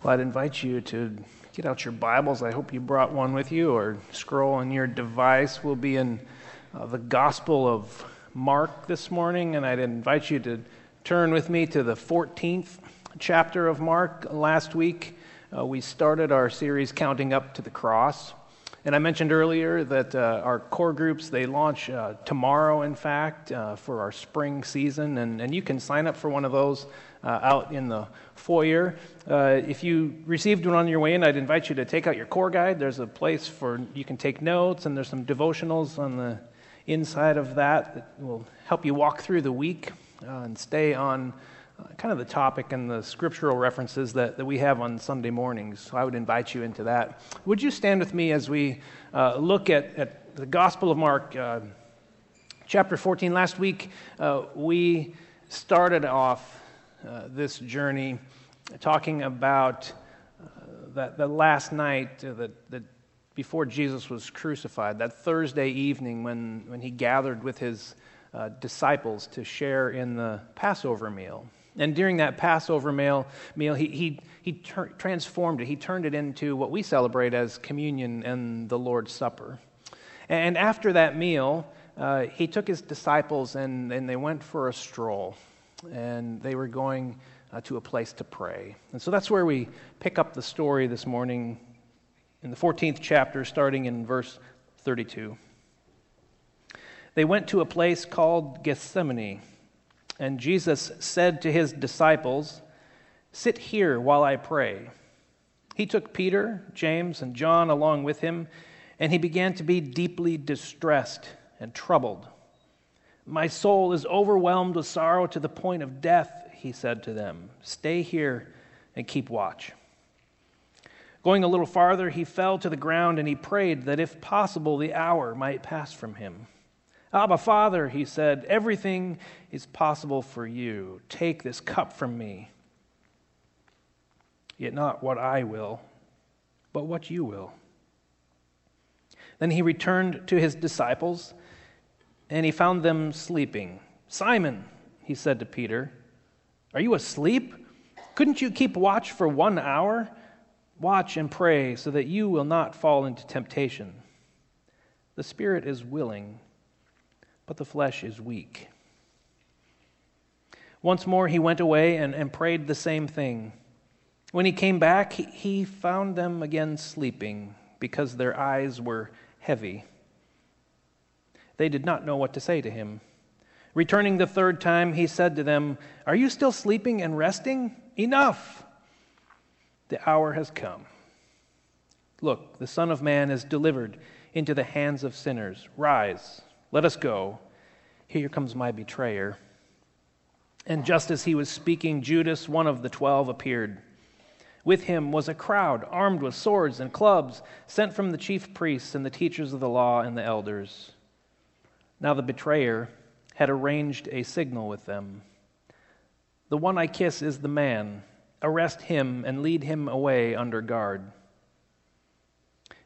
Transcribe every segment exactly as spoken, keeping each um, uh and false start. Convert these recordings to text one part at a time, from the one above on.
Well, I'd invite you to get out your Bibles. I hope you brought one with you, or scroll on your device. We'll be in uh, the Gospel of Mark this morning, and I'd invite you to turn with me to the fourteenth chapter of Mark. Last week, uh, we started our series, Counting Up to the Cross, and I mentioned earlier that uh, our core groups, they launch uh, tomorrow, in fact, uh, for our spring season, and, and you can sign up for one of those Uh, out in the foyer. Uh, if you received one on your way in, I'd invite you to take out your core guide. There's a place for you can take notes, and there's some devotionals on the inside of that that will help you walk through the week uh, and stay on uh, kind of the topic and the scriptural references that, that we have on Sunday mornings. So I would invite you into that. Would you stand with me as we uh, look at, at the Gospel of Mark, uh, chapter fourteen. Last week, uh, we started off Uh, this journey, talking about uh, that the last night uh, that, that before Jesus was crucified, that Thursday evening when, when he gathered with his uh, disciples to share in the Passover meal. And during that Passover meal, meal he he, he ter- transformed it. He turned it into what we celebrate as communion and the Lord's Supper. And after that meal, uh, he took his disciples and, and they went for a stroll. And they were going uh, to a place to pray. And so that's where we pick up the story this morning in the fourteenth chapter, starting in verse thirty-two. They went to a place called Gethsemane, and Jesus said to his disciples, "Sit here while I pray." He took Peter, James, and John along with him, and he began to be deeply distressed and troubled. "My soul is overwhelmed with sorrow to the point of death," he said to them. "Stay here and keep watch." Going a little farther, he fell to the ground and he prayed that if possible the hour might pass from him. "Abba, Father," he said, "everything is possible for you. Take this cup from me. Yet not what I will, but what you will." Then he returned to his disciples, and he found them sleeping. "Simon," he said to Peter, "are you asleep? Couldn't you keep watch for one hour? Watch and pray so that you will not fall into temptation. The spirit is willing, but the flesh is weak." Once more he went away and, and prayed the same thing. When he came back, he, he found them again sleeping because their eyes were heavy. They did not know what to say to him. Returning the third time, he said to them, "Are you still sleeping and resting? Enough! The hour has come. Look, the Son of Man is delivered into the hands of sinners. Rise, let us go. Here comes my betrayer." And just as he was speaking, Judas, one of the twelve, appeared. With him was a crowd armed with swords and clubs, sent from the chief priests and the teachers of the law and the elders. Now the betrayer had arranged a signal with them. "The one I kiss is the man. Arrest him and lead him away under guard."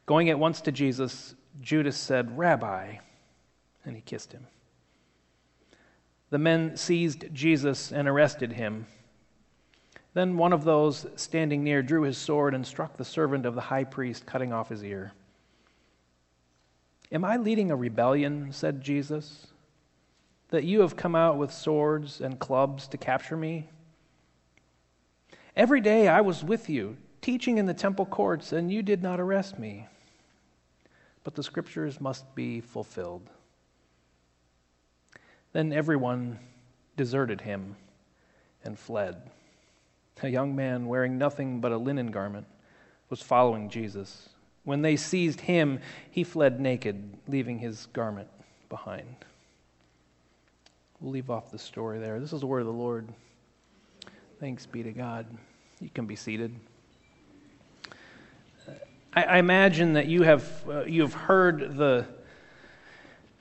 Going at once to Jesus, Judas said, "Rabbi," and he kissed him. The men seized Jesus and arrested him. Then one of those standing near drew his sword and struck the servant of the high priest, cutting off his ear. "Am I leading a rebellion," said Jesus, "that you have come out with swords and clubs to capture me? Every day I was with you, teaching in the temple courts, and you did not arrest me. But the scriptures must be fulfilled." Then everyone deserted him and fled. A young man wearing nothing but a linen garment was following Jesus. When they seized him, he fled naked, leaving his garment behind. We'll leave off the story there. This is the word of the Lord. Thanks be to God. You can be seated. I, I imagine that you have uh, you've heard the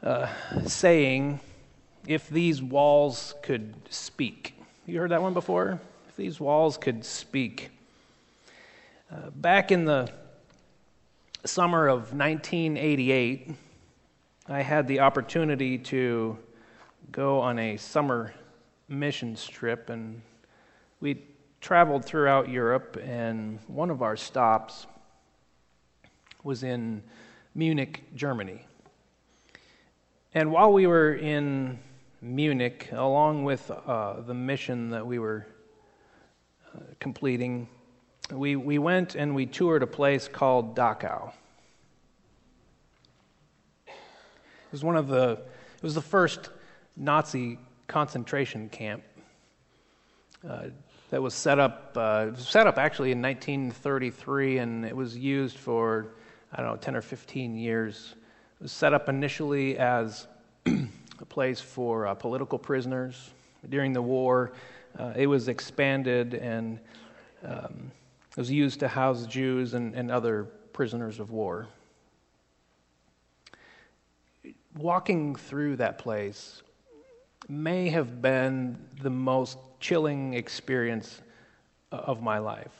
uh, saying, "If these walls could speak." You heard that one before? If these walls could speak. Uh, back in the summer of nineteen eighty-eight, I had the opportunity to go on a summer missions trip, and we traveled throughout Europe, and one of our stops was in Munich, Germany. And while we were in Munich, along with uh, the mission that we were uh, completing, we, we went and we toured a place called Dachau. It was one of the, it was the first Nazi concentration camp uh, that was set up, uh, it was set up actually in nineteen thirty-three, and it was used for, I don't know, ten or fifteen years. It was set up initially as a place for uh, political prisoners during the war. Uh, it was expanded and um, it was used to house Jews and, and other prisoners of war. Walking through that place may have been the most chilling experience of my life.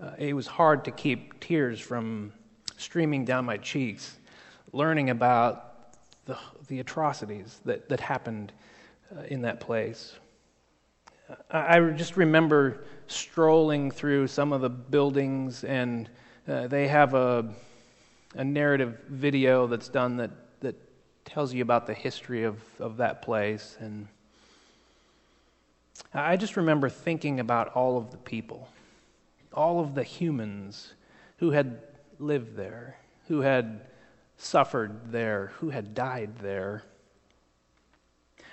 Uh, it was hard to keep tears from streaming down my cheeks, learning about the, the atrocities that, that happened uh, in that place. I, I just remember strolling through some of the buildings, and uh, they have a a narrative video that's done that, that tells you about the history of, of that place. And I just remember thinking about all of the people, all of the humans who had lived there, who had suffered there, who had died there.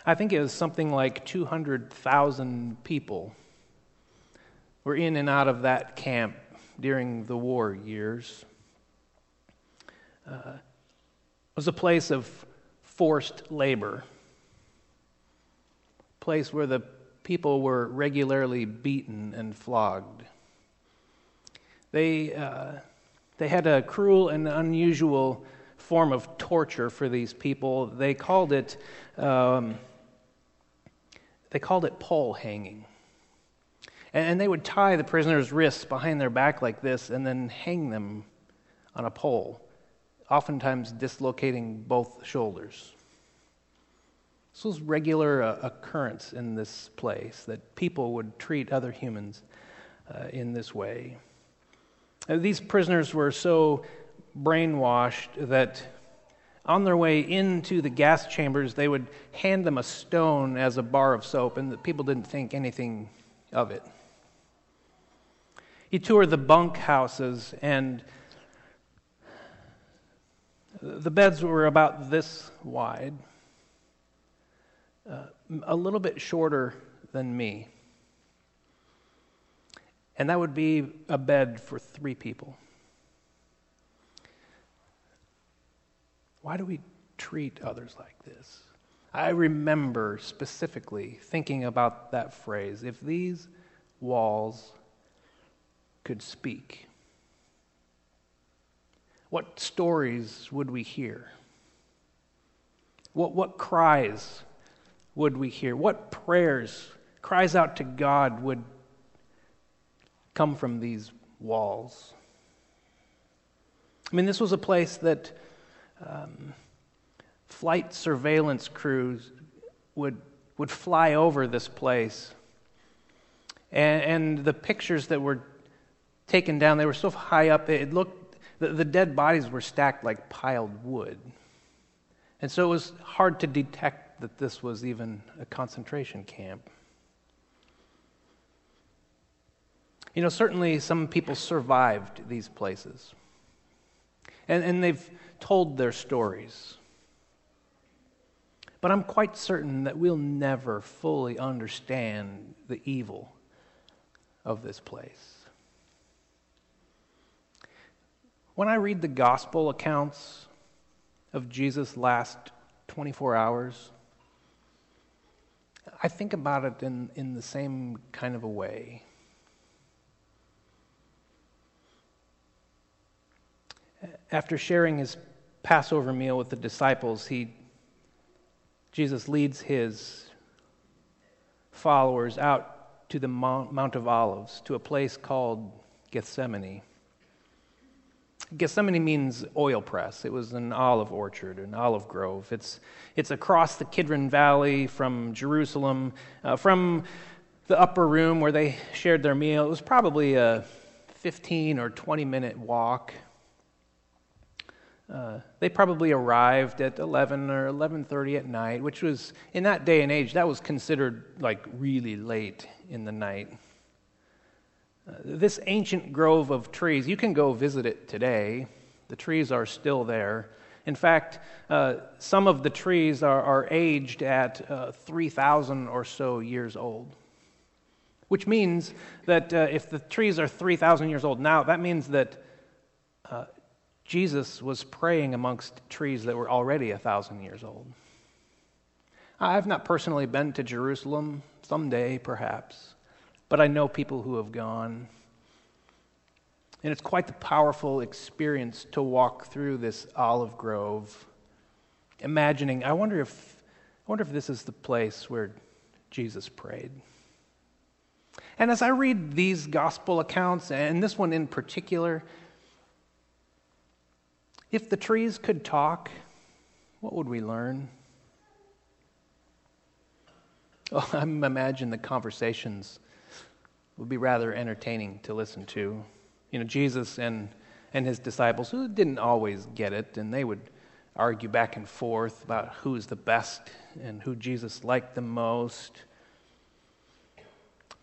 I think it was something like two hundred thousand people were in and out of that camp during the war years. Uh, it was a place of forced labor, a place where the people were regularly beaten and flogged. They uh, they had a cruel and unusual form of torture for these people. They called it um, they called it pole hanging, and, and they would tie the prisoners' wrists behind their back like this, and then hang them on a pole, oftentimes dislocating both shoulders. This was regular uh, occurrence in this place, that people would treat other humans uh, in this way. Uh, these prisoners were so brainwashed that on their way into the gas chambers, they would hand them a stone as a bar of soap, and the people didn't think anything of it. He toured the bunkhouses, and the beds were about this wide, uh, a little bit shorter than me. And that would be a bed for three people. Why do we treat others like this? I remember specifically thinking about that phrase, if these walls could speak, what stories would we hear? What what cries would we hear? What prayers, cries out to God would come from these walls? I mean, this was a place that um, flight surveillance crews would would fly over this place, and, and the pictures that were taken down, they were so high up, it looked. The dead bodies were stacked like piled wood. And so it was hard to detect that this was even a concentration camp. You know, certainly some people survived these places. And, and they've told their stories. But I'm quite certain that we'll never fully understand the evil of this place. When I read the gospel accounts of Jesus' last twenty-four hours, I think about it in, in the same kind of a way. After sharing his Passover meal with the disciples, he Jesus leads his followers out to the Mount of Olives, to a place called Gethsemane. Gethsemane means oil press. It was an olive orchard, an olive grove. It's it's across the Kidron Valley from Jerusalem, uh, from the upper room where they shared their meal. It was probably a fifteen or twenty minute walk. Uh, they probably arrived at eleven or eleven thirty at night, which was, in that day and age, that was considered like really late in the night. Uh, this ancient grove of trees, you can go visit it today. The trees are still there. In fact, uh, some of the trees are, are aged at uh, three thousand or so years old, which means that uh, if the trees are three thousand years old now, that means that uh, Jesus was praying amongst trees that were already one thousand years old. I've not personally been to Jerusalem, someday perhaps, but I know people who have gone. And it's quite the powerful experience to walk through this olive grove, imagining, I wonder if, I wonder if this is the place where Jesus prayed. And as I read these gospel accounts, and this one in particular, if the trees could talk, what would we learn? Oh, I imagine the conversations would be rather entertaining to listen to. You know, Jesus and, and his disciples, who didn't always get it, and they would argue back and forth about who is the best and who Jesus liked the most.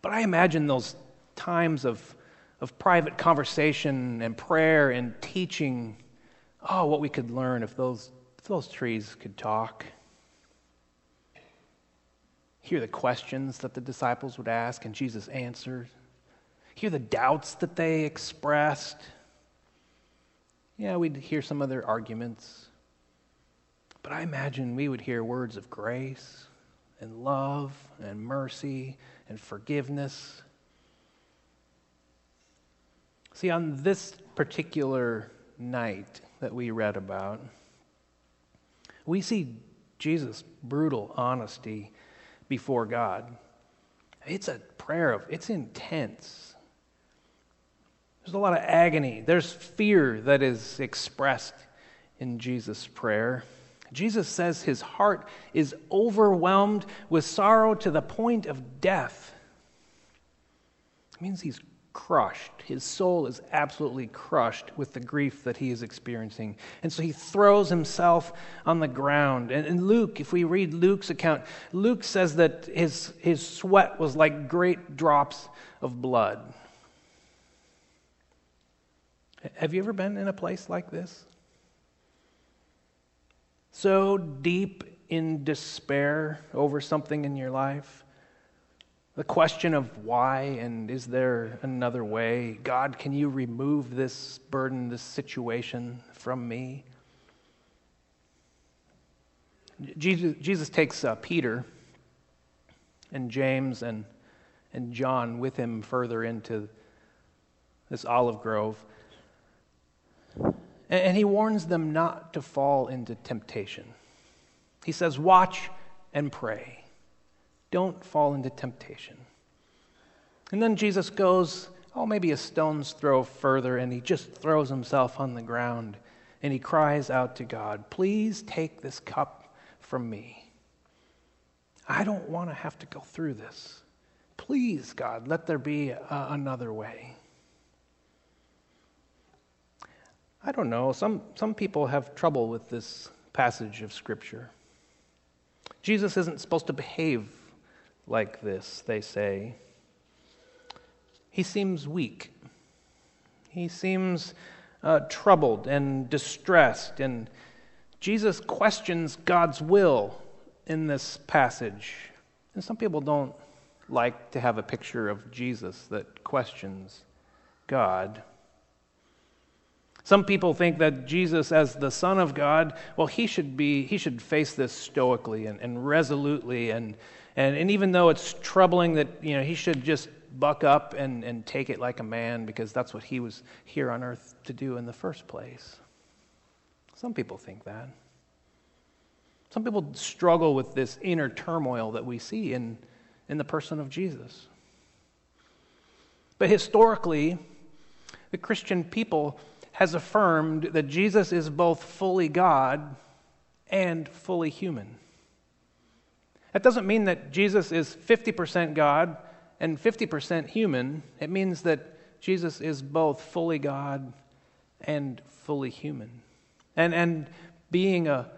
But I imagine those times of, of private conversation and prayer and teaching, oh, what we could learn if those, if those trees could talk. Hear the questions that the disciples would ask and Jesus answered. Hear the doubts that they expressed. Yeah, we'd hear some of their arguments. But I imagine we would hear words of grace and love and mercy and forgiveness. See, on this particular night that we read about, we see Jesus' brutal honesty before God. It's a prayer of, it's intense. There's a lot of agony. There's fear that is expressed in Jesus' prayer. Jesus says his heart is overwhelmed with sorrow to the point of death. It means he's crushed. His soul is absolutely crushed with the grief that he is experiencing. And so he throws himself on the ground. And, and Luke, if we read Luke's account, Luke says that his, his sweat was like great drops of blood. Have you ever been in a place like this? So deep in despair over something in your life? The question of why and is there another way? God, can you remove this burden, this situation from me? Jesus, Jesus takes uh, Peter and James and, and John with him further into this olive grove. And he warns them not to fall into temptation. He says, watch and pray. Don't fall into temptation. And then Jesus goes, oh, maybe a stone's throw further, and he just throws himself on the ground, and he cries out to God, please take this cup from me. I don't want to have to go through this. Please, God, let there be a- another way. I don't know, some, some people have trouble with this passage of Scripture. Jesus isn't supposed to behave like this, they say. He seems weak. He seems uh, troubled and distressed, and Jesus questions God's will in this passage. And some people don't like to have a picture of Jesus that questions God. Some people think that Jesus, as the Son of God, well, he should be, he should face this stoically and, and resolutely, and, and and even though it's troubling, that you know he should just buck up and, and take it like a man, because that's what he was here on earth to do in the first place. Some people think that. Some people struggle with this inner turmoil that we see in, in the person of Jesus. But historically, the Christian people has affirmed that Jesus is both fully God and fully human. That doesn't mean that Jesus is fifty percent God and fifty percent human, it means that Jesus is both fully God and fully human. And and being a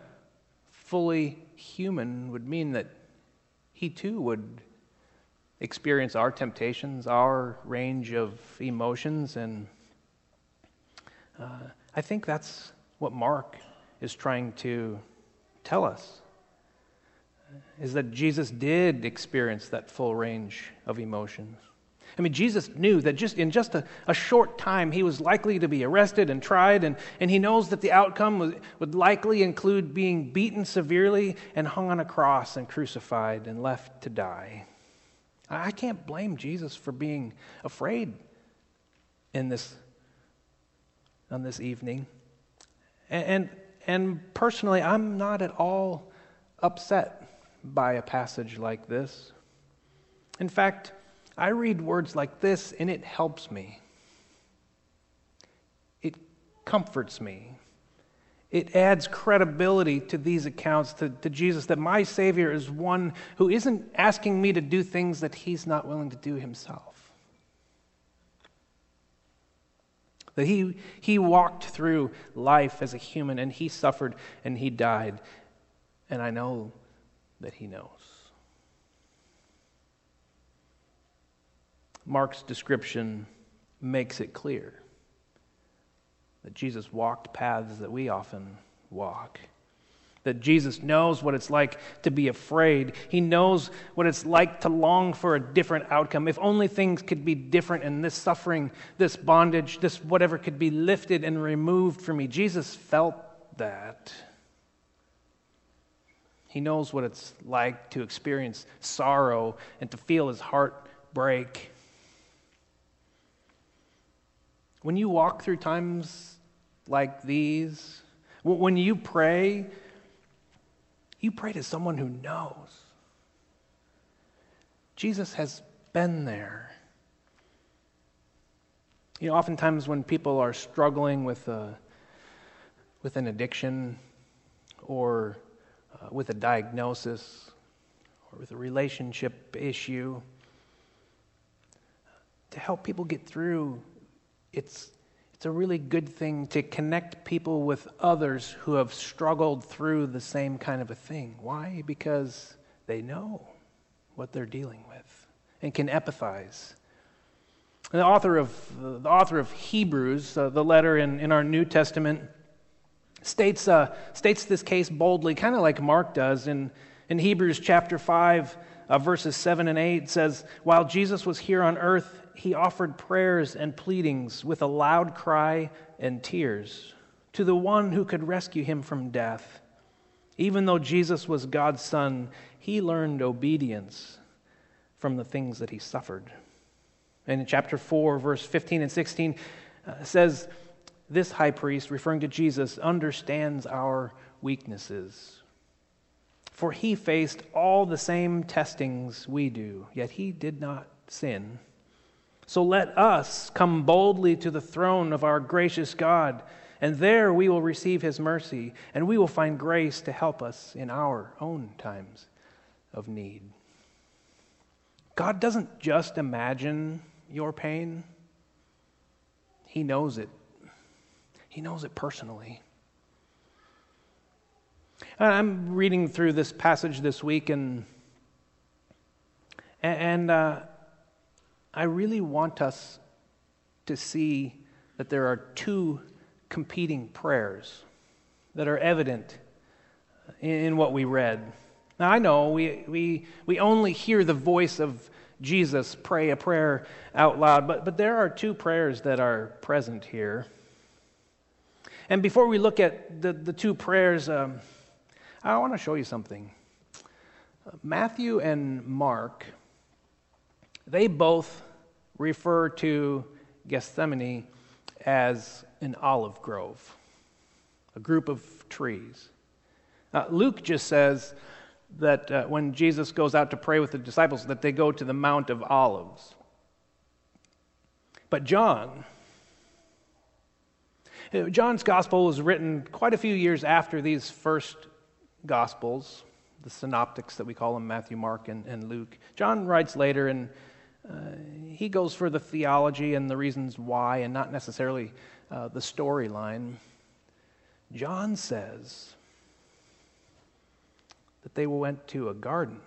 fully human would mean that he too would experience our temptations, our range of emotions, and uh, I think that's what Mark is trying to tell us, is that Jesus did experience that full range of emotions. I mean, Jesus knew that just in just a, a short time, he was likely to be arrested and tried, and, and he knows that the outcome was, would likely include being beaten severely and hung on a cross and crucified and left to die. I can't blame Jesus for being afraid in this on this evening. And, and, and personally, I'm not at all upset by a passage like this. In fact, I read words like this and it helps me. It comforts me. It adds credibility to these accounts, to, to Jesus, that my Savior is one who isn't asking me to do things that he's not willing to do himself. That he, he walked through life as a human, and he suffered and he died. And I know that he knows. Mark's description makes it clear that Jesus walked paths that we often walk, that Jesus knows what it's like to be afraid. He knows what it's like to long for a different outcome. If only things could be different and this suffering, this bondage, this whatever could be lifted and removed from me. Jesus felt that. He knows what it's like to experience sorrow and to feel his heart break. When you walk through times like these, when you pray, you pray to someone who knows. Jesus has been there. You know, oftentimes when people are struggling with a, with an addiction, or uh, with a diagnosis, or with a relationship issue, to help people get through, It's it's a really good thing to connect people with others who have struggled through the same kind of a thing. Why? Because they know what they're dealing with and can empathize. And the author of uh, the author of Hebrews, uh, the letter in, in our New Testament, states uh, states this case boldly, kind of like Mark does in in Hebrews chapter five, uh, verses seven and eight. Says, while Jesus was here on earth, he offered prayers and pleadings with a loud cry and tears to the one who could rescue him from death. Even though Jesus was God's son, he learned obedience from the things that he suffered. And in chapter four, verse fifteen and sixteen, uh, says, this high priest, referring to Jesus, understands our weaknesses. For he faced all the same testings we do, yet he did not sin. So let us come boldly to the throne of our gracious God, and there we will receive his mercy, and we will find grace to help us in our own times of need. God doesn't just imagine your pain. He knows it. He knows it personally. I'm reading through this passage this week, and and uh, I really want us to see that there are two competing prayers that are evident in what we read. Now, I know we we we only hear the voice of Jesus pray a prayer out loud, but, but there are two prayers that are present here. And before we look at the, the two prayers, um, I want to show you something. Matthew and Mark, they both refer to Gethsemane as an olive grove, a group of trees. Uh, Luke just says that uh, when Jesus goes out to pray with the disciples, that they go to the Mount of Olives. But John, John's gospel was written quite a few years after these first gospels, the synoptics that we call them, Matthew, Mark, and, and Luke. John writes later in Uh, he goes for the theology and the reasons why and not necessarily uh, the storyline. John says that they went to a garden.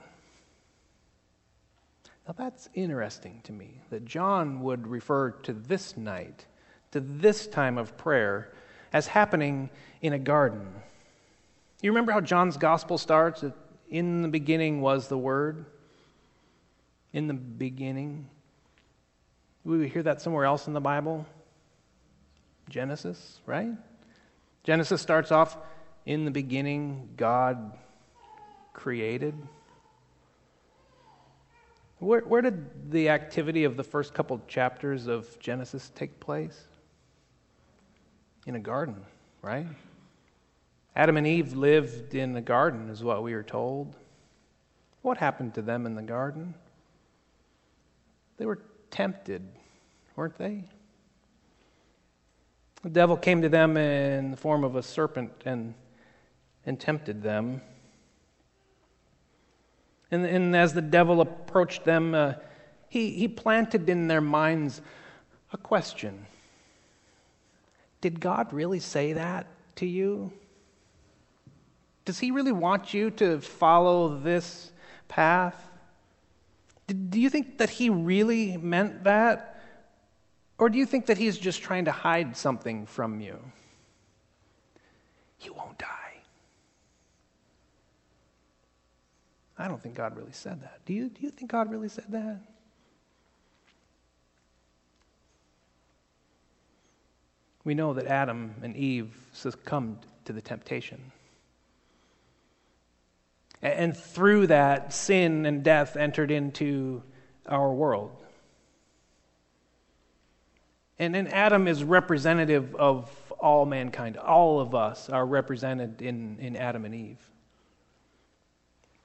Now that's interesting to me, that John would refer to this night, to this time of prayer, as happening in a garden. You remember how John's gospel starts? That in the beginning was the Word. In the beginning. We hear that somewhere else in the Bible. Genesis, right? Genesis starts off, in the beginning God created. Where, where did the activity of the first couple chapters of Genesis take place? In a garden, right? Adam and Eve lived in the garden, is what we are told. What happened to them in the garden? They were tempted, weren't they? The devil came to them in the form of a serpent and, and tempted them. And, and as the devil approached them, uh, he, he planted in their minds a question. Did God really say that to you? Does he really want you to follow this path? Did, do you think that he really meant that? Or do you think that he's just trying to hide something from you? You won't die. I don't think God really said that. Do you, do you think God really said that? We know that Adam and Eve succumbed to the temptation. And through that, sin and death entered into our world. And then Adam is representative of all mankind. All of us are represented in, in Adam and Eve.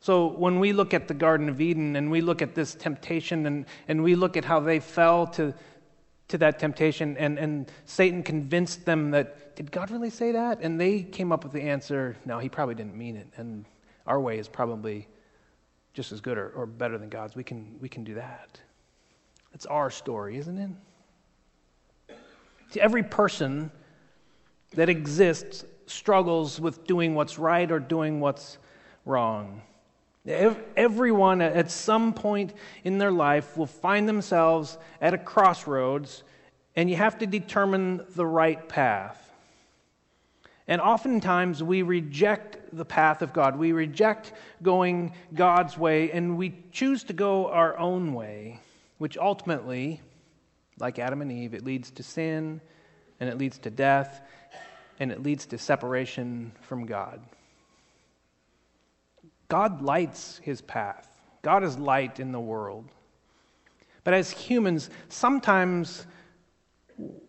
So when we look at the Garden of Eden and we look at this temptation and, and we look at how they fell to, to that temptation and, and Satan convinced them that, did God really say that? And they came up with the answer, no, he probably didn't mean it. And our way is probably just as good or, or better than God's. We can, we can do that. It's our story, isn't it? See, every person that exists struggles with doing what's right or doing what's wrong. Everyone at some point in their life will find themselves at a crossroads, and you have to determine the right path. And oftentimes we reject the path of God. We reject going God's way, and we choose to go our own way, which ultimately, like Adam and Eve, it leads to sin, and it leads to death, and it leads to separation from God. God lights his path. God is light in the world. But as humans, sometimes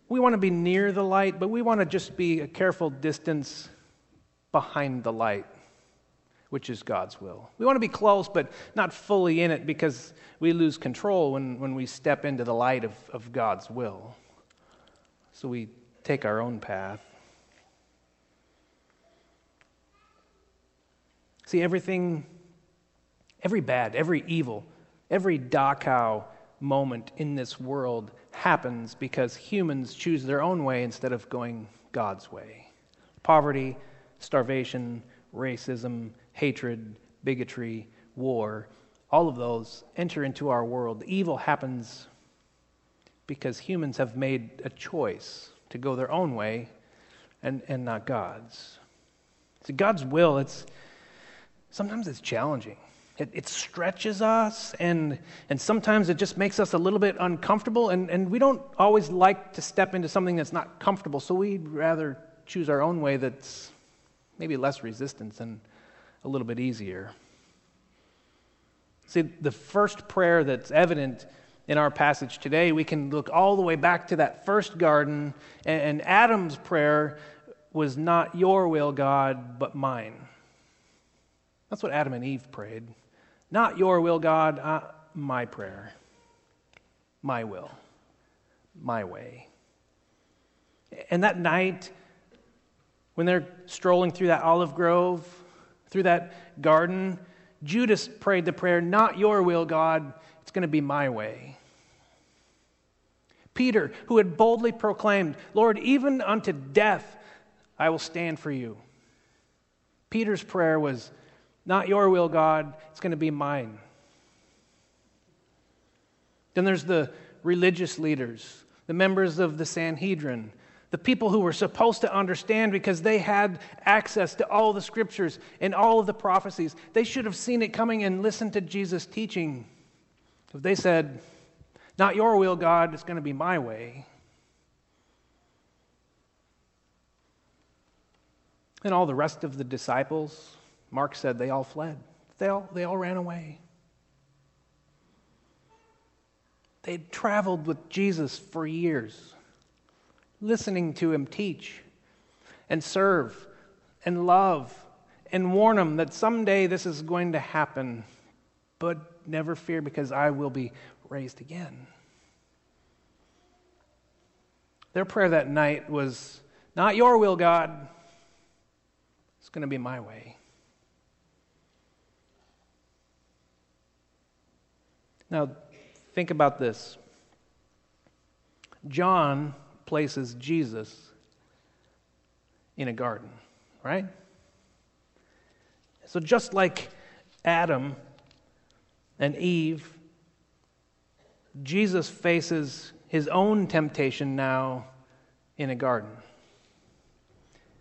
we want to be near the light, but we want to just be a careful distance behind the light, which is God's will. We want to be close, but not fully in it, because we lose control when, when we step into the light of, of God's will. So we take our own path. See, everything, every bad, every evil, every Dachau moment in this world happens because humans choose their own way instead of going God's way. Poverty, starvation, racism, hatred, bigotry, war, all of those enter into our world. Evil happens because humans have made a choice to go their own way and, and not God's. See, God's will, it's sometimes it's challenging. It, it stretches us, and and sometimes it just makes us a little bit uncomfortable, and, and we don't always like to step into something that's not comfortable, so we'd rather choose our own way that's maybe less resistance and a little bit easier. See, the first prayer that's evident in our passage today, we can look all the way back to that first garden, and, and Adam's prayer was not your will, God, but mine. That's what Adam and Eve prayed. Not your will, God, uh, my prayer. My will. My way. And that night, when they're strolling through that olive grove, through that garden, Judas prayed the prayer, not your will, God, it's going to be my way. Peter, who had boldly proclaimed, "Lord, even unto death I will stand for you." Peter's prayer was, "Not your will, God, it's going to be mine." Then there's the religious leaders, the members of the Sanhedrin, the people who were supposed to understand because they had access to all the scriptures and all of the prophecies. They should have seen it coming and listened to Jesus' teaching. If they said, "Not your will, God, it's going to be my way." And all the rest of the disciples, Mark said, they all fled. They all, they all ran away. They had traveled with Jesus for years, listening to him teach and serve and love and warn them that someday this is going to happen, but never fear because I will be raised again. Their prayer that night was, "Not your will, God, it's going to be my way." Now, think about this. John places Jesus in a garden, right? So just like Adam and Eve, Jesus faces his own temptation now in a garden.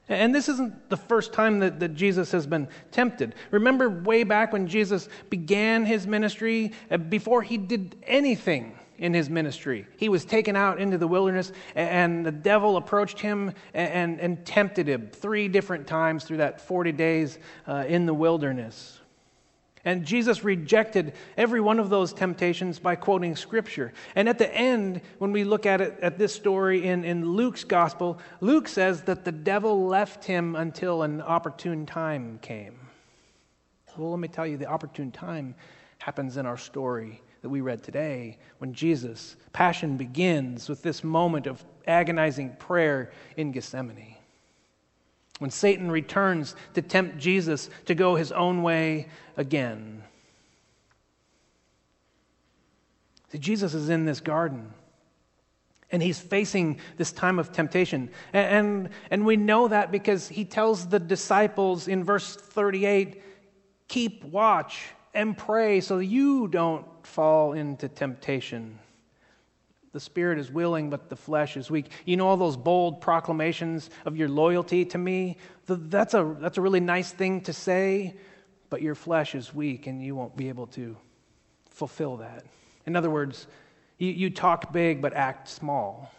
And this isn't the first time that, that Jesus has been tempted. Remember way back when Jesus began his ministry, before he did anything in his ministry, he was taken out into the wilderness and the devil approached him and, and, and tempted him three different times through that forty days uh, in the wilderness. And Jesus rejected every one of those temptations by quoting Scripture. And at the end, when we look at it at this story in, in Luke's gospel, Luke says that the devil left him until an opportune time came. Well, let me tell you, the opportune time happens in our story that we read today when Jesus' passion begins with this moment of agonizing prayer in Gethsemane. When Satan returns to tempt Jesus to go his own way again. See, Jesus is in this garden, and he's facing this time of temptation. And, and, and we know that because he tells the disciples in verse thirty-eight, "Keep watch and pray so you don't fall into temptation. The spirit is willing, but the flesh is weak." You know all those bold proclamations of your loyalty to me? That's a, that's a really nice thing to say, but your flesh is weak and you won't be able to fulfill that. In other words, you, you talk big but act small.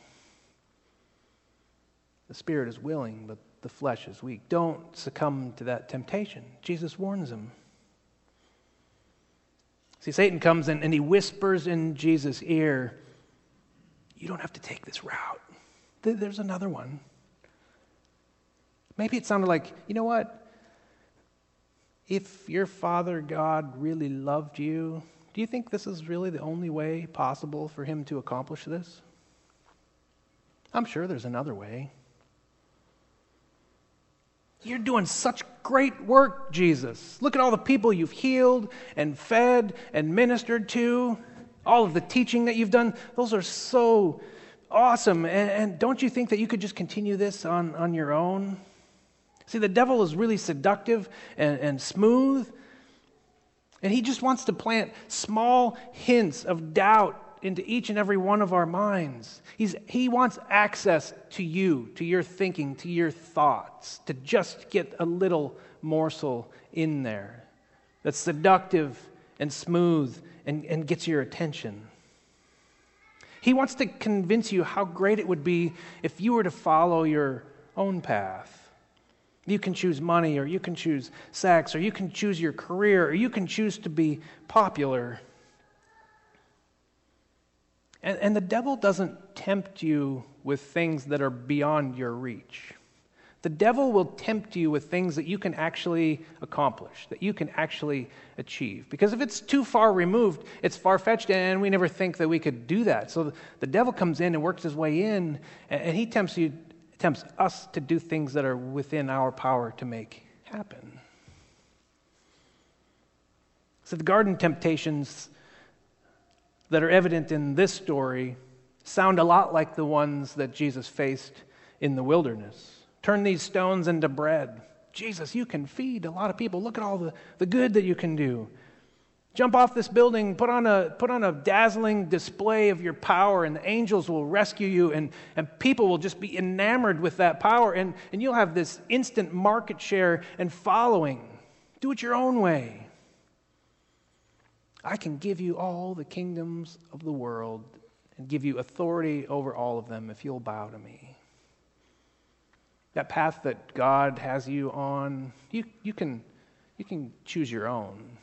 The spirit is willing, but the flesh is weak. Don't succumb to that temptation. Jesus warns him. See, Satan comes in and he whispers in Jesus' ear, "You don't have to take this route. There's another one." Maybe it sounded like, you know what? If your Father God really loved you, do you think this is really the only way possible for him to accomplish this? I'm sure there's another way. You're doing such great work, Jesus. Look at all the people you've healed and fed and ministered to. All of the teaching that you've done, those are so awesome. And, and don't you think that you could just continue this on, on your own? See, the devil is really seductive and, and smooth. And he just wants to plant small hints of doubt into each and every one of our minds. He's, he wants access to you, to your thinking, to your thoughts, to just get a little morsel in there that's seductive and smooth and, and gets your attention. He wants to convince you how great it would be if you were to follow your own path. You can choose money, or you can choose sex, or you can choose your career, or you can choose to be popular. And, and the devil doesn't tempt you with things that are beyond your reach. The devil will tempt you with things that you can actually accomplish, that you can actually achieve. Because if it's too far removed, it's far-fetched, and we never think that we could do that. So the devil comes in and works his way in, and he tempts you, tempts us to do things that are within our power to make happen. So the garden temptations that are evident in this story sound a lot like the ones that Jesus faced in the wilderness. Turn these stones into bread. Jesus, you can feed a lot of people. Look at all the, the good that you can do. Jump off this building, put on a put on a dazzling display of your power, and the angels will rescue you, and, and people will just be enamored with that power, and, and you'll have this instant market share and following. Do it your own way. I can give you all the kingdoms of the world and give you authority over all of them if you'll bow to me. That path that God has you on, you, you can you can choose your own.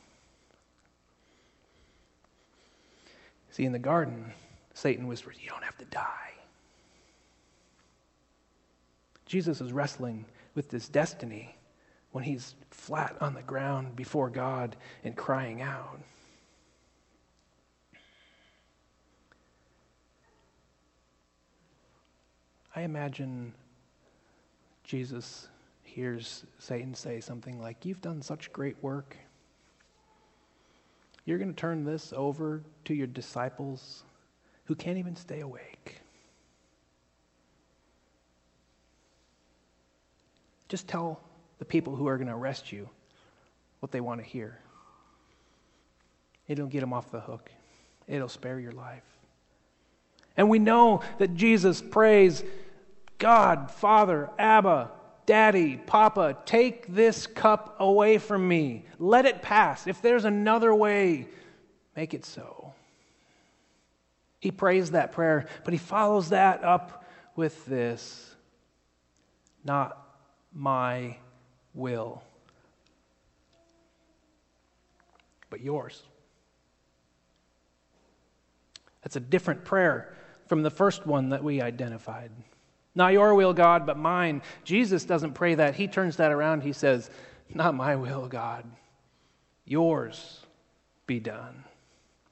See, in the garden, Satan whispers, you don't have to die. Jesus is wrestling with this destiny when he's flat on the ground before God and crying out. I imagine Jesus hears Satan say something like, you've done such great work. You're going to turn this over to your disciples who can't even stay awake. Just tell the people who are going to arrest you what they want to hear. It'll get them off the hook. It'll spare your life. And we know that Jesus prays, God, Father, Abba, Daddy, Papa, take this cup away from me. Let it pass. If there's another way, make it so. He prays that prayer, but he follows that up with this. Not my will, but yours. That's a different prayer from the first one that we identified. Not your will, God, but mine. Jesus doesn't pray that. He turns that around. He says, not my will, God. Yours be done.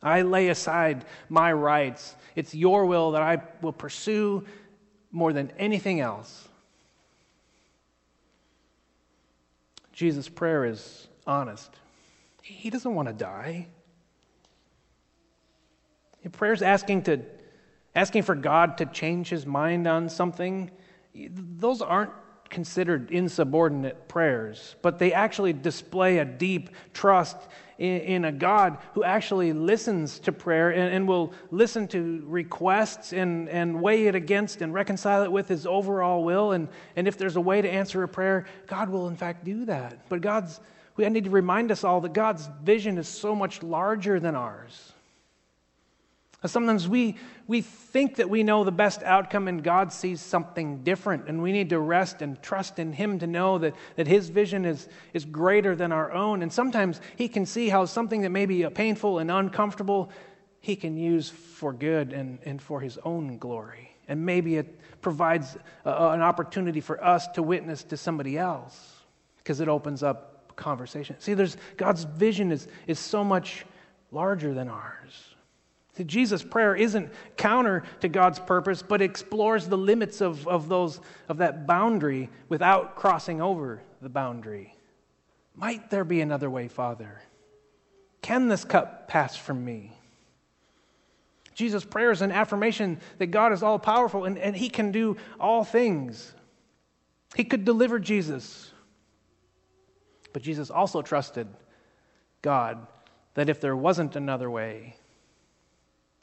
I lay aside my rights. It's your will that I will pursue more than anything else. Jesus' prayer is honest. He doesn't want to die. Your prayer's asking to Asking for God to change his mind on something, those aren't considered insubordinate prayers, but they actually display a deep trust in, in a God who actually listens to prayer and, and will listen to requests and, and weigh it against and reconcile it with his overall will. And, and if there's a way to answer a prayer, God will in fact do that. But God's, we need to remind us all that God's vision is so much larger than ours. Sometimes we we think that we know the best outcome and God sees something different, and we need to rest and trust in him to know that, that his vision is, is greater than our own. And sometimes he can see how something that may be painful and uncomfortable, he can use for good and, and for his own glory. And maybe it provides a, an opportunity for us to witness to somebody else because it opens up conversation. See, there's God's vision is is so much larger than ours. Jesus' prayer isn't counter to God's purpose, but explores the limits of, of those of that boundary without crossing over the boundary. Might there be another way, Father? Can this cup pass from me? Jesus' prayer is an affirmation that God is all-powerful and, and he can do all things. He could deliver Jesus. But Jesus also trusted God that if there wasn't another way,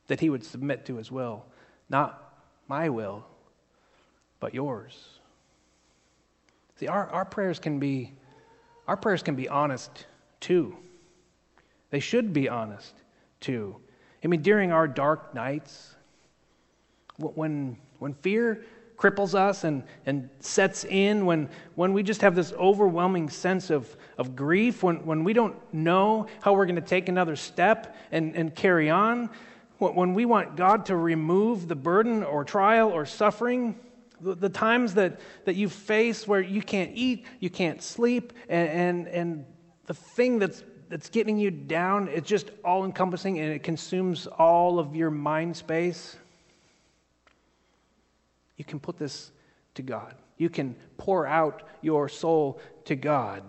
that he would submit to his will. Not my will, but yours. See, our, our prayers can be our prayers can be honest too. They should be honest too. I mean, during our dark nights, when when fear cripples us and, and sets in, when when we just have this overwhelming sense of, of grief, when, when we don't know how we're going to take another step and, and carry on. When we want God to remove the burden or trial or suffering, the times that, that you face where you can't eat, you can't sleep, and, and and the thing that's that's getting you down, it's just all-encompassing and it consumes all of your mind space, you can put this to God. You can pour out your soul to God.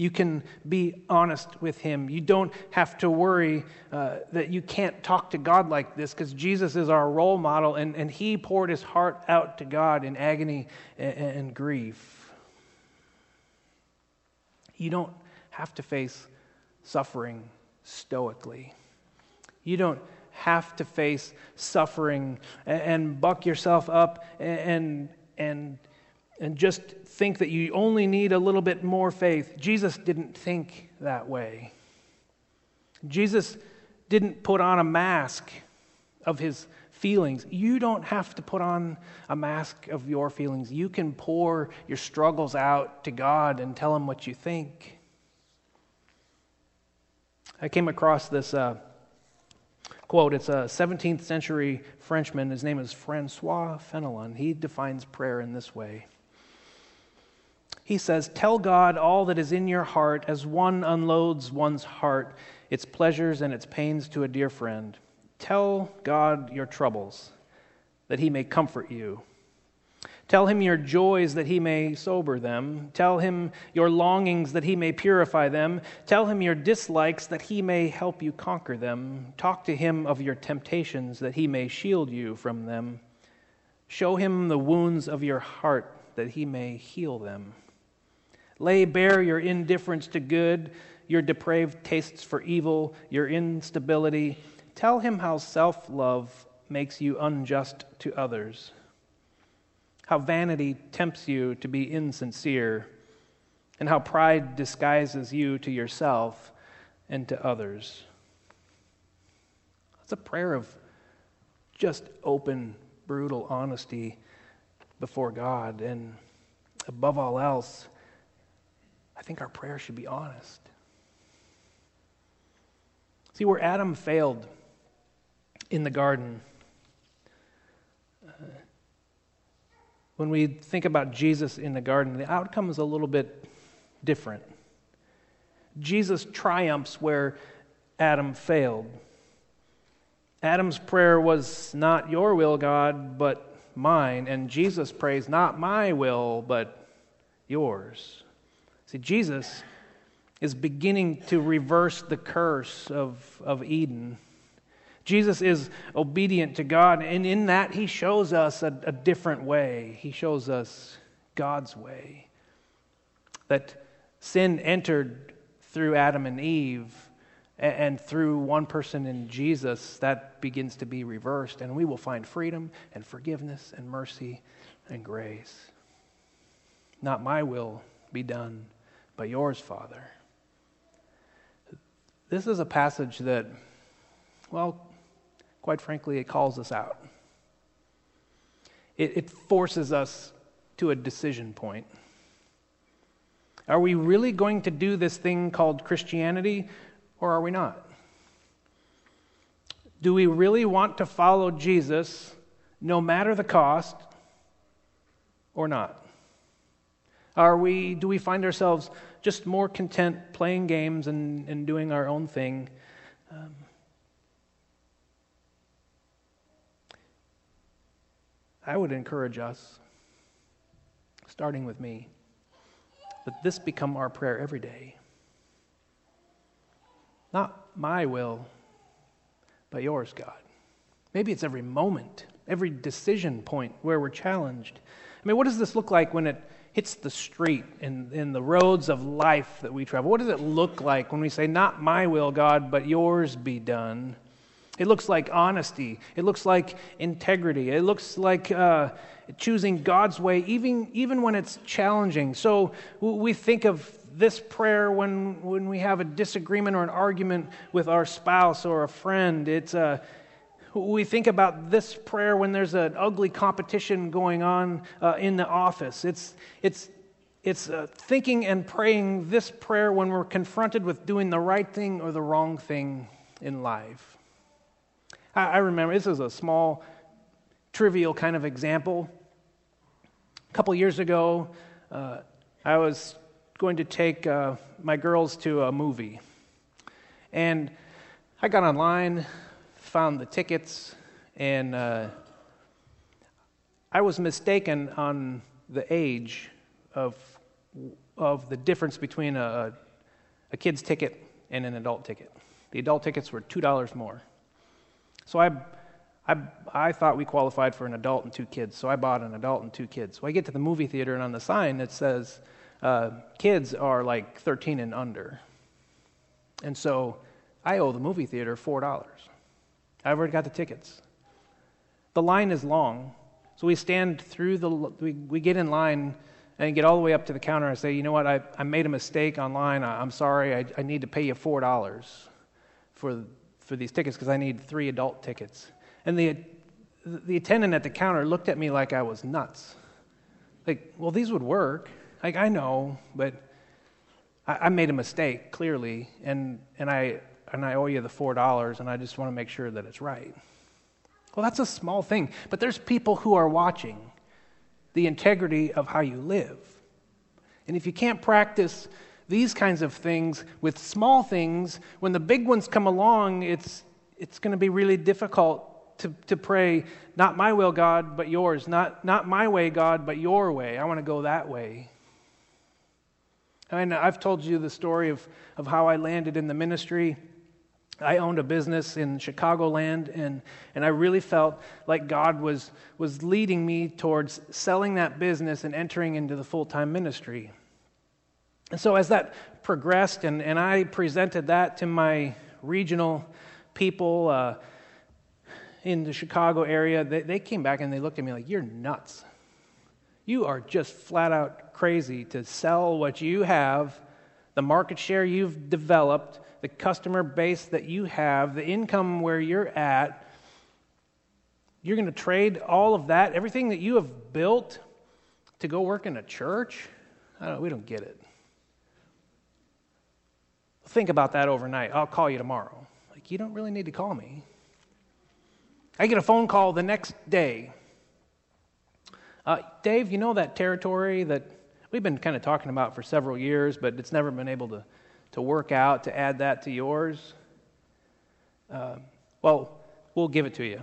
You can be honest with him. You don't have to worry uh, that you can't talk to God like this, because Jesus is our role model, and, and he poured his heart out to God in agony and, and grief. You don't have to face suffering stoically. You don't have to face suffering and, and buck yourself up and and and just think that you only need a little bit more faith. Jesus didn't think that way. Jesus didn't put on a mask of his feelings. You don't have to put on a mask of your feelings. You can pour your struggles out to God and tell him what you think. I came across this uh, quote. It's a seventeenth century Frenchman. His name is François Fénelon. He defines prayer in this way. He says, "Tell God all that is in your heart as one unloads one's heart, its pleasures and its pains to a dear friend. Tell God your troubles, that he may comfort you. Tell him your joys, that he may sober them. Tell him your longings, that he may purify them. Tell him your dislikes, that he may help you conquer them. Talk to him of your temptations, that he may shield you from them. Show him the wounds of your heart, that he may heal them. Lay bare your indifference to good, your depraved tastes for evil, your instability. Tell him how self-love makes you unjust to others, how vanity tempts you to be insincere, and how pride disguises you to yourself and to others." It's a prayer of just open, brutal honesty before God, and above all else, I think our prayer should be honest. See, where Adam failed in the garden, uh, when we think about Jesus in the garden, the outcome is a little bit different. Jesus triumphs where Adam failed. Adam's prayer was, "Not your will, God, but mine," and Jesus prays, "Not my will, but yours." See, Jesus is beginning to reverse the curse of, of Eden. Jesus is obedient to God, and in that he shows us a, a different way. He shows us God's way. That sin entered through Adam and Eve, and, and through one person in Jesus, that begins to be reversed, and we will find freedom and forgiveness and mercy and grace. "Not my will be done, but yours, Father." This is a passage that, well, quite frankly, it calls us out. It, it forces us to a decision point. Are we really going to do this thing called Christianity, or are we not? Do we really want to follow Jesus no matter the cost, or not? Are we? Do we find ourselves just more content playing games and, and doing our own thing? Um, I would encourage us, starting with me, that this become our prayer every day. Not my will, but yours, God. Maybe it's every moment, every decision point where we're challenged. I mean, what does this look like when it hits the street and in the roads of life that we travel? What does it look like when we say, "Not my will, God, but yours be done"? It looks like honesty. It looks like integrity. It looks like uh, choosing God's way, even even when it's challenging. So we think of this prayer when when we have a disagreement or an argument with our spouse or a friend. It's a uh, We think about this prayer when there's an ugly competition going on uh, in the office. It's it's it's uh, thinking and praying this prayer when we're confronted with doing the right thing or the wrong thing in life. I, I remember, this is a small, trivial kind of example. A couple years ago, uh, I was going to take uh, my girls to a movie. And I got online, found the tickets, and uh, I was mistaken on the age of of the difference between a a kid's ticket and an adult ticket. The adult tickets were two dollars more. So I I, I thought we qualified for an adult and two kids, so I bought an adult and two kids. So I get to the movie theater, and on the sign it says, uh, kids are like thirteen and under. And so I owe the movie theater four dollars. I've already got the tickets. The line is long, so we stand through the, we, we get in line and get all the way up to the counter and say, you know what, I, I made a mistake online, I, I'm sorry, I, I need to pay you four dollars for for these tickets because I need three adult tickets. And the the attendant at the counter looked at me like I was nuts. Like, well, these would work. Like, I know, but I, I made a mistake, clearly, and, and, I, and I owe you the four dollars, and I just want to make sure that it's right. Well, that's a small thing, but there's people who are watching the integrity of how you live. And if you can't practice these kinds of things with small things, when the big ones come along, it's it's going to be really difficult to, to pray, not my will, God, but yours. Not not my way, God, but your way. I want to go that way. I mean, I've told you the story of, of how I landed in the ministry. I owned a business in Chicagoland, and, and I really felt like God was, was leading me towards selling that business and entering into the full-time ministry. And so as that progressed, and, and I presented that to my regional people uh, in the Chicago area, they, they came back and they looked at me like, you're nuts. You are just flat-out crazy to sell what you have, the market share you've developed, the customer base that you have, the income where you're at. You're going to trade all of that, everything that you have built, to go work in a church? I don't know, we don't get it. Think about that overnight. I'll call you tomorrow. Like, you don't really need to call me. I get a phone call the next day. Uh, Dave, you know that territory that we've been kind of talking about for several years, but it's never been able to to work out, to add that to yours? Uh, well, we'll give it to you.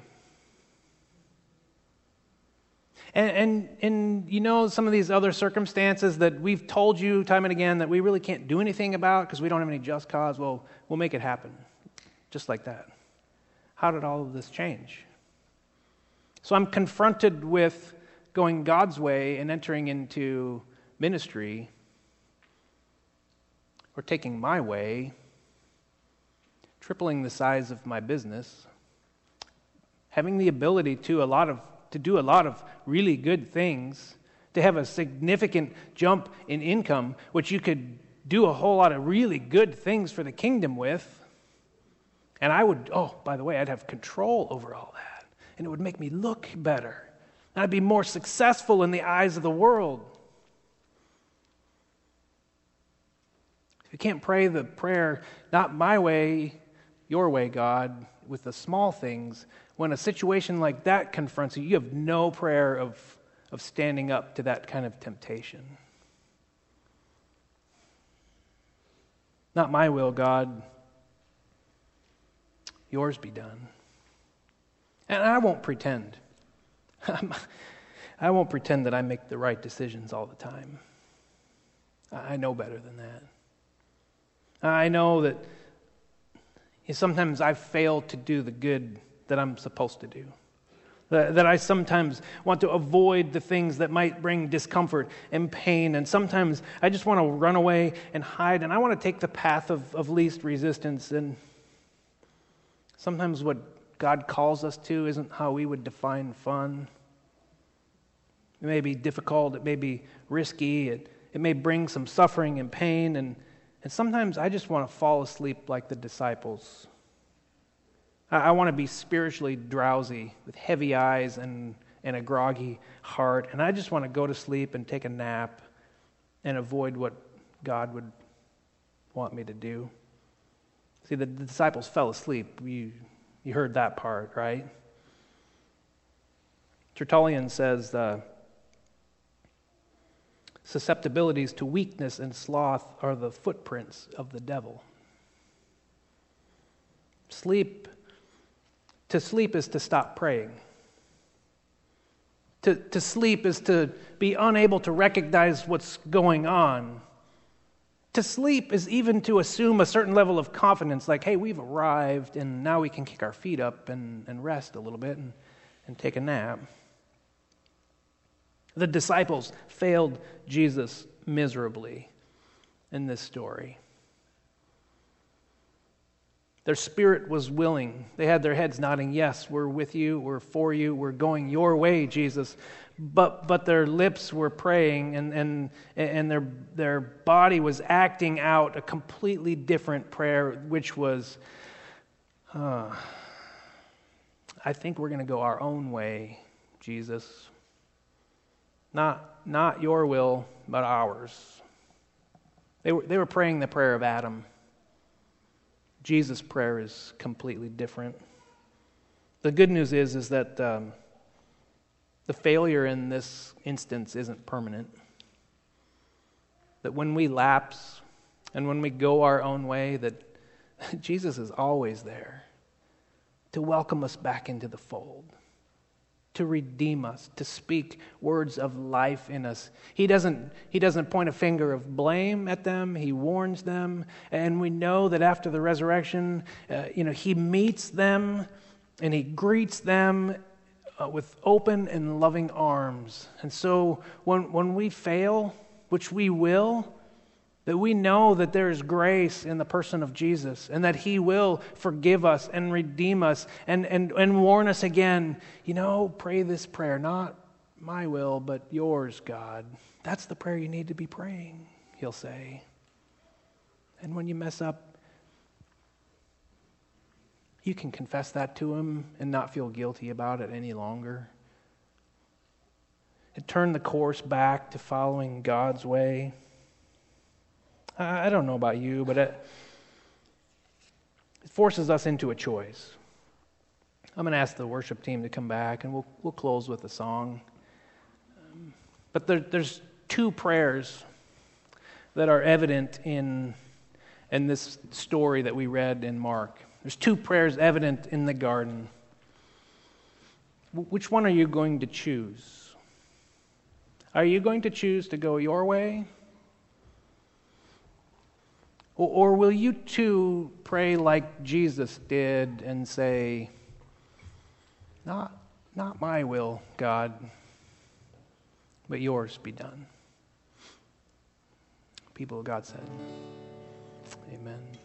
And, and and you know, some of these other circumstances that we've told you time and again that we really can't do anything about because we don't have any just cause, well, we'll make it happen. Just like that. How did all of this change? So I'm confronted with going God's way and entering into ministry, or taking my way, tripling the size of my business, having the ability to a lot of to do a lot of really good things, to have a significant jump in income, which you could do a whole lot of really good things for the kingdom with. And I would, oh, by the way, I'd have control over all that, and it would make me look better, and I'd be more successful in the eyes of the world. If you can't pray the prayer, not my way, your way, God, with the small things, when a situation like that confronts you, you have no prayer of, of standing up to that kind of temptation. Not my will, God, yours be done. And I won't pretend. I won't pretend that I make the right decisions all the time. I know better than that. I know that sometimes I fail to do the good that I'm supposed to do, that, that I sometimes want to avoid the things that might bring discomfort and pain, and sometimes I just want to run away and hide, and I want to take the path of, of least resistance, and sometimes what God calls us to isn't how we would define fun. It may be difficult, it may be risky, it, it may bring some suffering and pain, and And sometimes I just want to fall asleep like the disciples. I, I want to be spiritually drowsy with heavy eyes and, and a groggy heart. And I just want to go to sleep and take a nap and avoid what God would want me to do. See, the, the disciples fell asleep. You, you heard that part, right? Tertullian says, uh, susceptibilities to weakness and sloth are the footprints of the devil. Sleep, to sleep is to stop praying. To, to sleep is to be unable to recognize what's going on. To sleep is even to assume a certain level of confidence, like, hey, we've arrived, and now we can kick our feet up and, and rest a little bit and, and take a nap. The disciples failed Jesus miserably in this story. Their spirit was willing. They had their heads nodding, yes, we're with you, we're for you, we're going your way, Jesus. But but their lips were praying, and and and their their body was acting out a completely different prayer, which was, uh, I think we're going to go our own way, Jesus. Not not your will, but ours. They were they were praying the prayer of Adam. Jesus' prayer is completely different. The good news is, is that um, the failure in this instance isn't permanent. That when we lapse and when we go our own way, that Jesus is always there to welcome us back into the fold, to redeem us, to speak words of life in us. He doesn't, he doesn't point a finger of blame at them. He warns them. And we know that after the resurrection, uh, you know, he meets them and he greets them uh, with open and loving arms. And so when, when we fail, which we will, that we know that there is grace in the person of Jesus and that he will forgive us and redeem us and, and, and warn us again, you know, pray this prayer, not my will, but yours, God. That's the prayer you need to be praying, he'll say. And when you mess up, you can confess that to him and not feel guilty about it any longer. And turn the course back to following God's way. I don't know about you, but it forces us into a choice. I'm going to ask the worship team to come back, and we'll we'll close with a song. Um, but there, there's two prayers that are evident in in this story that we read in Mark. There's two prayers evident in the garden. Which one are you going to choose? Are you going to choose to go your way? Or will you too pray like Jesus did and say, not, not my will, God, but yours be done? People of God said, amen.